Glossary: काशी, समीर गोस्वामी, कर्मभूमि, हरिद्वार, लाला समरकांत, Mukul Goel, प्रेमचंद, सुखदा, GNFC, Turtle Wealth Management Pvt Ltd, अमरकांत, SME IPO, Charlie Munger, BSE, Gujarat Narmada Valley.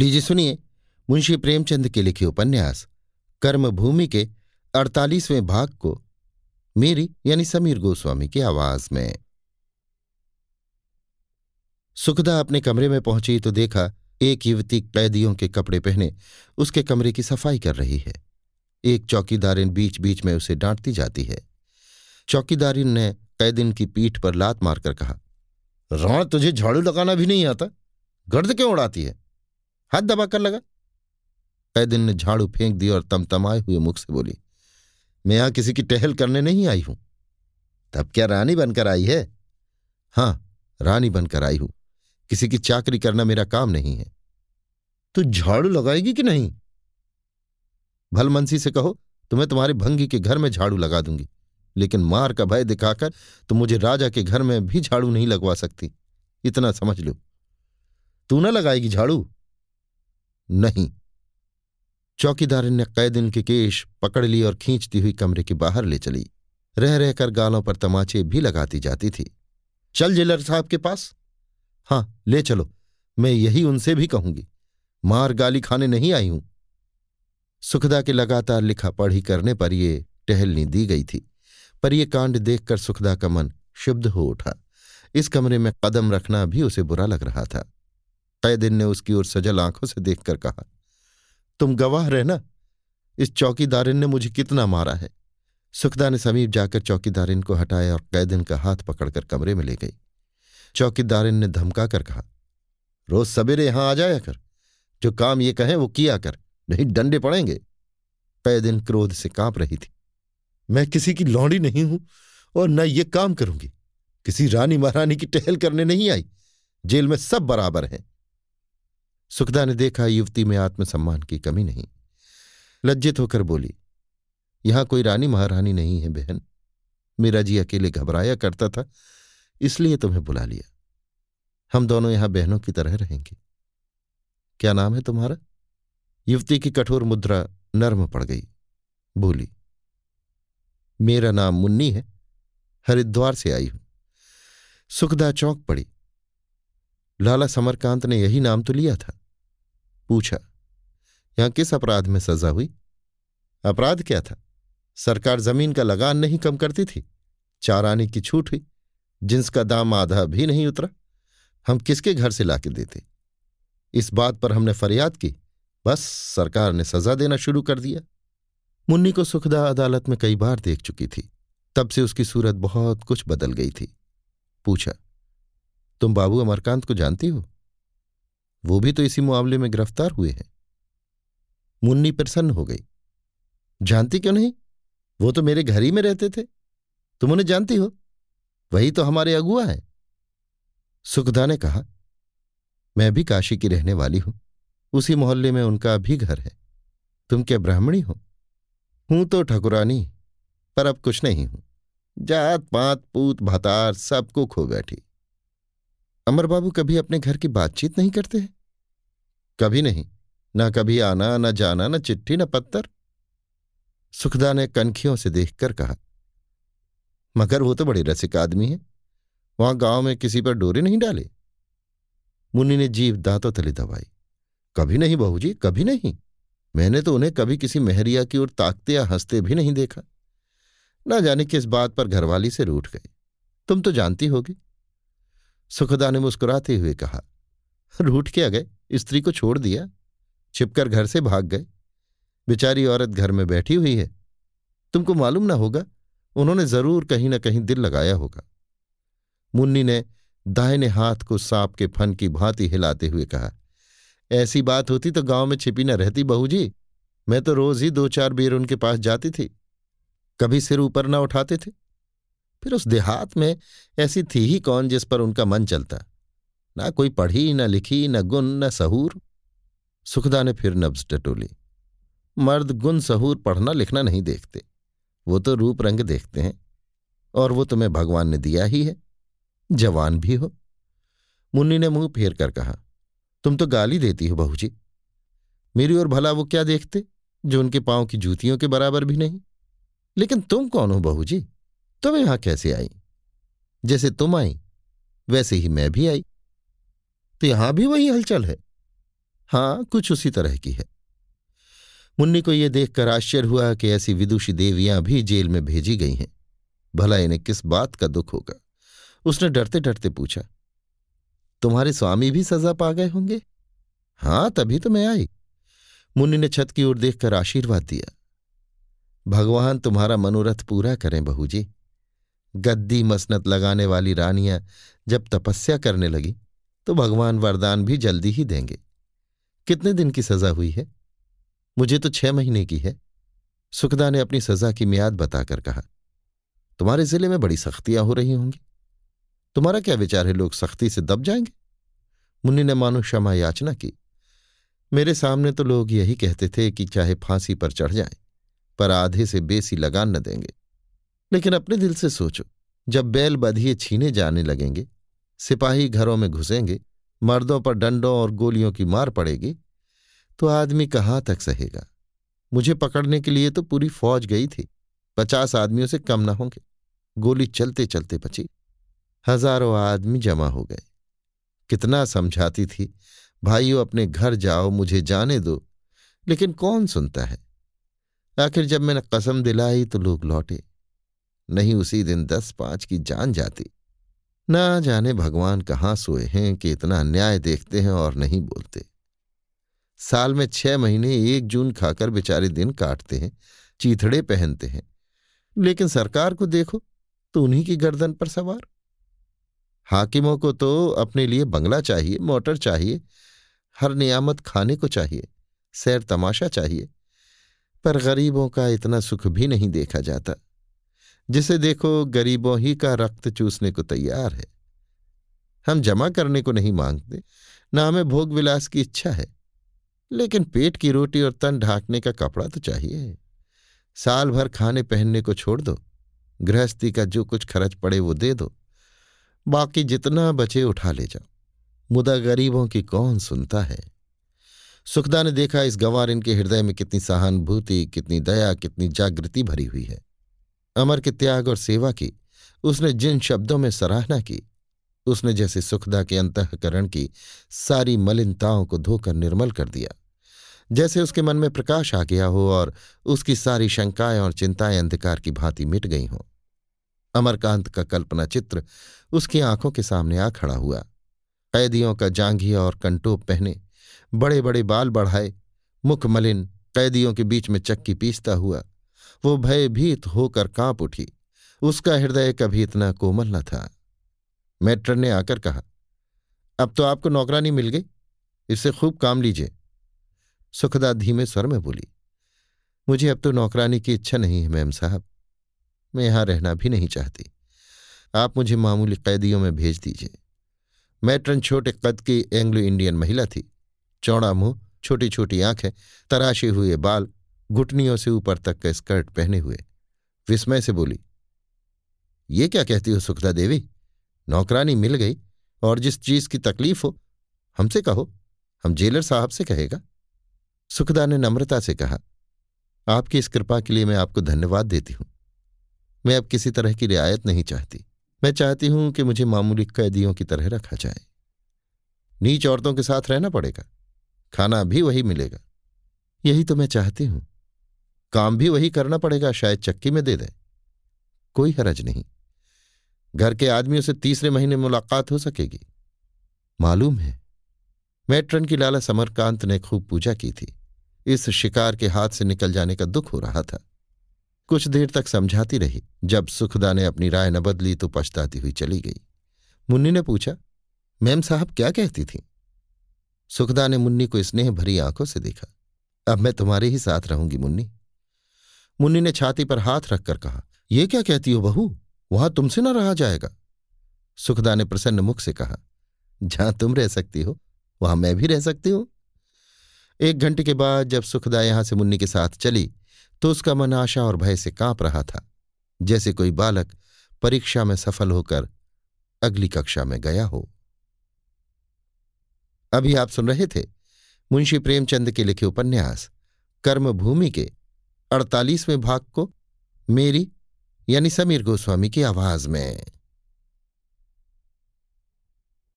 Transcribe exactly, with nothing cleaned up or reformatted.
लीजिए सुनिए मुंशी प्रेमचंद के लिखे उपन्यास कर्मभूमि के अड़तालीसवें भाग को मेरी यानी समीर गोस्वामी की आवाज में। सुखदा अपने कमरे में पहुंची तो देखा एक युवती कैदियों के कपड़े पहने उसके कमरे की सफाई कर रही है। एक चौकीदारिन बीच बीच में उसे डांटती जाती है। चौकीदारिन ने कैदिन की पीठ पर लात मारकर कहा, रोण तुझे झाड़ू लगाना भी नहीं आता, गर्द क्यों उड़ाती है, हाथ दबा कर लगा। कैदिन ने झाड़ू फेंक दी और तमतमाए हुए मुख से बोली, मैं यहां किसी की टहल करने नहीं आई हूं। तब क्या रानी बनकर आई है? हां, रानी बनकर आई हूं, किसी की चाकरी करना मेरा काम नहीं है। तू झाड़ू लगाएगी कि नहीं? भलमनसी से कहो तो मैं तुम्हारे भंगी के घर में झाड़ू लगा दूंगी, लेकिन मार का भय दिखाकर तुम मुझे राजा के घर में भी झाड़ू नहीं लगवा सकती, इतना समझ लो। तू ना लगाएगी झाड़ू? नहीं। चौकीदार ने कैदिन के केश पकड़ ली और खींचती हुई कमरे के बाहर ले चली। रह रहकर गालों पर तमाचे भी लगाती जाती थी। चल जेलर साहब के पास। हां ले चलो, मैं यही उनसे भी कहूंगी, मार गाली खाने नहीं आई हूं। सुखदा के लगातार लिखा पढ़ी करने पर यह टहलनी दी गई थी, पर यह कांड देखकर सुखदा का मन क्षुब्ध हो उठा। इस कमरे में कदम रखना भी उसे बुरा लग रहा था। कैदिन ने उसकी ओर सजल आंखों से देखकर कहा, तुम गवाह रहना, इस चौकीदारिन ने मुझे कितना मारा है। सुखदा ने समीप जाकर चौकीदारिन को हटाया और कैदिन का हाथ पकड़कर कमरे में ले गई। चौकीदारिन ने धमका कर कहा, रोज सवेरे यहां आ जाया कर, जो काम ये कहें वो किया कर, नहीं डंडे पड़ेंगे। कैदिन क्रोध से कांप रही थी। मैं किसी की लौंडी नहीं हूं और न ये काम करूंगी। किसी रानी महारानी की टहल करने नहीं आई, जेल में सब बराबर हैं। सुखदा ने देखा युवती में आत्मसम्मान की कमी नहीं। लज्जित होकर बोली, यहां कोई रानी महारानी नहीं है बहन, मेरा जी अकेले घबराया करता था, इसलिए तुम्हें बुला लिया। हम दोनों यहां बहनों की तरह रहेंगे। क्या नाम है तुम्हारा? युवती की कठोर मुद्रा नर्म पड़ गई। बोली, मेरा नाम मुन्नी है, हरिद्वार से आई हूं। सुखदा चौंक पड़ी। लाला समरकांत ने यही नाम तो लिया था। पूछा, यहां किस अपराध में सजा हुई? अपराध क्या था? सरकार जमीन का लगान नहीं कम करती थी, चार आने की छूट हुई, जिनका दाम आधा भी नहीं उतरा। हम किसके घर से लाके देते? इस बात पर हमने फरियाद की, बस सरकार ने सजा देना शुरू कर दिया। मुन्नी को सुखदा अदालत में कई बार देख चुकी थी, तब से उसकी सूरत बहुत कुछ बदल गई थी। पूछा, तुम बाबू अमरकांत को जानती हो? वो भी तो इसी मामले में गिरफ्तार हुए हैं। मुन्नी प्रसन्न हो गई। जानती क्यों नहीं, वो तो मेरे घर ही में रहते थे, तुम उन्हें जानती हो, वही तो हमारे अगुआ है। सुखदा ने कहा, मैं भी काशी की रहने वाली हूं, उसी मोहल्ले में उनका भी घर है। तुम क्या ब्राह्मणी हो? हूं तो ठकुरानी, पर अब कुछ नहीं हूं, जात पात पूत भतार सबको खो बैठी। अमर बाबू कभी अपने घर की बातचीत नहीं करते हैं? कभी नहीं, ना कभी आना, ना जाना, ना चिट्ठी, ना पत्तर। सुखदा ने कनखियों से देखकर कहा, मगर वो तो बड़े रसिक आदमी हैं, वहां गांव में किसी पर डोरे नहीं डाले। मुन्नी ने जीभ दांतों तले दबाई। कभी नहीं बहू जी, कभी नहीं, मैंने तो उन्हें कभी किसी मेहरिया की ओर ताकते या हंसते भी नहीं देखा। ना जाने किस बात पर घरवाली से रूठ गए, तुम तो जानती होगी। सुखदा ने मुस्कुराते हुए कहा, रूठ क्या गए, स्त्री को छोड़ दिया, छिपकर घर से भाग गए, बेचारी औरत घर में बैठी हुई है। तुमको मालूम ना होगा, उन्होंने जरूर कहीं ना कहीं दिल लगाया होगा। मुन्नी ने दाहिने हाथ को सांप के फन की भांति हिलाते हुए कहा, ऐसी बात होती तो गांव में छिपी न रहती बहू जी, मैं तो रोज ही दो चार बेर उनके पास जाती थी, कभी सिर ऊपर न उठाते थे। फिर उस देहात में ऐसी थी ही कौन जिस पर उनका मन चलता, ना कोई पढ़ी, न लिखी, न गुण, न सहूर। सुखदा ने फिर नब्ज टटोली। मर्द गुण सहूर पढ़ना लिखना नहीं देखते, वो तो रूप रंग देखते हैं, और वो तुम्हें भगवान ने दिया ही है, जवान भी हो। मुन्नी ने मुंह फेर कर कहा, तुम तो गाली देती हो बहू जी, मेरी और भला वो क्या देखते जो उनके पांव की जूतियों के बराबर भी नहीं। लेकिन तुम कौन हो बहू जी, तुम यहां कैसे आई? जैसे तुम आई वैसे ही मैं भी आई, तो यहां भी वही हलचल है। हाँ, कुछ उसी तरह की है। मुन्नी को यह देखकर आश्चर्य हुआ कि ऐसी विदुषी देवियां भी जेल में भेजी गई हैं, भला इन्हें किस बात का दुख होगा। उसने डरते डरते पूछा, तुम्हारे स्वामी भी सजा पा गए होंगे? हाँ, तभी तो मैं आई। मुन्नी ने छत की ओर देखकर आशीर्वाद दिया। भगवान तुम्हारा मनोरथ पूरा करें बहू जी। गद्दी मसनत लगाने वाली रानियां जब तपस्या करने लगी तो भगवान वरदान भी जल्दी ही देंगे। कितने दिन की सजा हुई है? मुझे तो छह महीने की है। सुखदा ने अपनी सजा की मियाद बताकर कहा। तुम्हारे जिले में बड़ी सख्तियां हो रही होंगी, तुम्हारा क्या विचार है? लोग सख्ती से दब जाएंगे? मुन्नी ने मानो क्षमा याचना की। मेरे सामने तो लोग यही कहते थे कि चाहे फांसी पर चढ़ जाएं, पर आधे से बेसी लगान न देंगे। लेकिन अपने दिल से सोचो, जब बैल बधिए छीने जाने लगेंगे, सिपाही घरों में घुसेंगे, मर्दों पर डंडों और गोलियों की मार पड़ेगी, तो आदमी कहाँ तक सहेगा। मुझे पकड़ने के लिए तो पूरी फौज गई थी, पचास आदमियों से कम न होंगे। गोली चलते चलते बची, हजारों आदमी जमा हो गए। कितना समझाती थी, भाइयों अपने घर जाओ, मुझे जाने दो, लेकिन कौन सुनता है। आखिर जब मैंने कसम दिलाई तो लोग लौटे, नहीं उसी दिन दस पांच की जान जाती। ना जाने भगवान कहाँ सोए हैं कि इतना अन्याय देखते हैं और नहीं बोलते। साल में छह महीने एक जून खाकर बेचारे दिन काटते हैं, चीथड़े पहनते हैं, लेकिन सरकार को देखो तो उन्हीं की गर्दन पर सवार। हाकिमों को तो अपने लिए बंगला चाहिए, मोटर चाहिए, हर नियामत खाने को चाहिए, सैर तमाशा चाहिए, पर गरीबों का इतना सुख भी नहीं देखा जाता। जिसे देखो गरीबों ही का रक्त चूसने को तैयार है। हम जमा करने को नहीं मांगते, ना हमें भोग विलास की इच्छा है, लेकिन पेट की रोटी और तन ढांकने का कपड़ा तो चाहिए। साल भर खाने पहनने को छोड़ दो, गृहस्थी का जो कुछ खर्च पड़े वो दे दो, बाकी जितना बचे उठा ले जाओ। मुदा गरीबों की कौन सुनता है। सुखदा ने देखा इस गंवार इनके हृदय में कितनी सहानुभूति, कितनी दया, कितनी जागृति भरी हुई है। अमर के त्याग और सेवा की उसने जिन शब्दों में सराहना की, उसने जैसे सुखदा के अंतःकरण की सारी मलिनताओं को धोकर निर्मल कर दिया, जैसे उसके मन में प्रकाश आ गया हो और उसकी सारी शंकाएं और चिंताएं अंधकार की भांति मिट गई हों। अमरकांत का कल्पना चित्र उसकी आंखों के सामने आ खड़ा हुआ। कैदियों का जांघिया और कंटोप पहने, बड़े बड़े बाल बढ़ाए, मुख मलिन, कैदियों के बीच में चक्की पीसता हुआ वो भयभीत होकर कांप उठी। उसका हृदय कभी इतना कोमल न था। मैट्रन ने आकर कहा, अब तो आपको नौकरानी मिल गई, इससे खूब काम लीजिए। सुखदा धीमे स्वर में बोली, मुझे अब तो नौकरानी की इच्छा नहीं है मैम साहब, मैं यहां रहना भी नहीं चाहती, आप मुझे मामूली कैदियों में भेज दीजिए। मैट्रन छोटे कद की एंग्लो इंडियन महिला थी। चौड़ा मुंह, छोटी छोटी आंखें, तराशे हुए बाल, घुटनियों से ऊपर तक का स्कर्ट पहने हुए विस्मय से बोली, ये क्या कहती हो सुखदा देवी, नौकरानी मिल गई और जिस चीज की तकलीफ हो हमसे कहो, हम जेलर साहब से कहेगा। सुखदा ने नम्रता से कहा, आपकी इस कृपा के लिए मैं आपको धन्यवाद देती हूं। मैं अब किसी तरह की रियायत नहीं चाहती, मैं चाहती हूं कि मुझे मामूली कैदियों की तरह रखा जाए। नीच औरतों के साथ रहना पड़ेगा, खाना भी वही मिलेगा। यही तो मैं चाहती हूं, काम भी वही करना पड़ेगा, शायद चक्की में दे दें। कोई हरज नहीं, घर के आदमियों से तीसरे महीने मुलाकात हो सकेगी। मालूम है, मैट्रन की लाला समरकांत ने खूब पूजा की थी। इस शिकार के हाथ से निकल जाने का दुख हो रहा था। कुछ देर तक समझाती रही, जब सुखदा ने अपनी राय न बदली तो पछताती हुई चली गई। मुन्नी ने पूछा, मैम साहब क्या कहती थी? सुखदा ने मुन्नी को स्नेह भरी आंखों से देखा। अब मैं तुम्हारे ही साथ रहूंगी मुन्नी। मुन्नी ने छाती पर हाथ रखकर कहा, यह क्या कहती हो बहू, वहां तुमसे न रहा जाएगा। सुखदा ने प्रसन्न मुख से कहा, जहां तुम रह सकती हो वहां मैं भी रह सकती हूं। एक घंटे के बाद जब सुखदा यहां से मुन्नी के साथ चली तो उसका मन आशा और भय से कांप रहा था, जैसे कोई बालक परीक्षा में सफल होकर अगली कक्षा में गया हो। अभी आप सुन रहे थे मुंशी प्रेमचंद के लिखे उपन्यास कर्मभूमि के अड़तालीसवें भाग को मेरी यानी समीर गोस्वामी की आवाज में।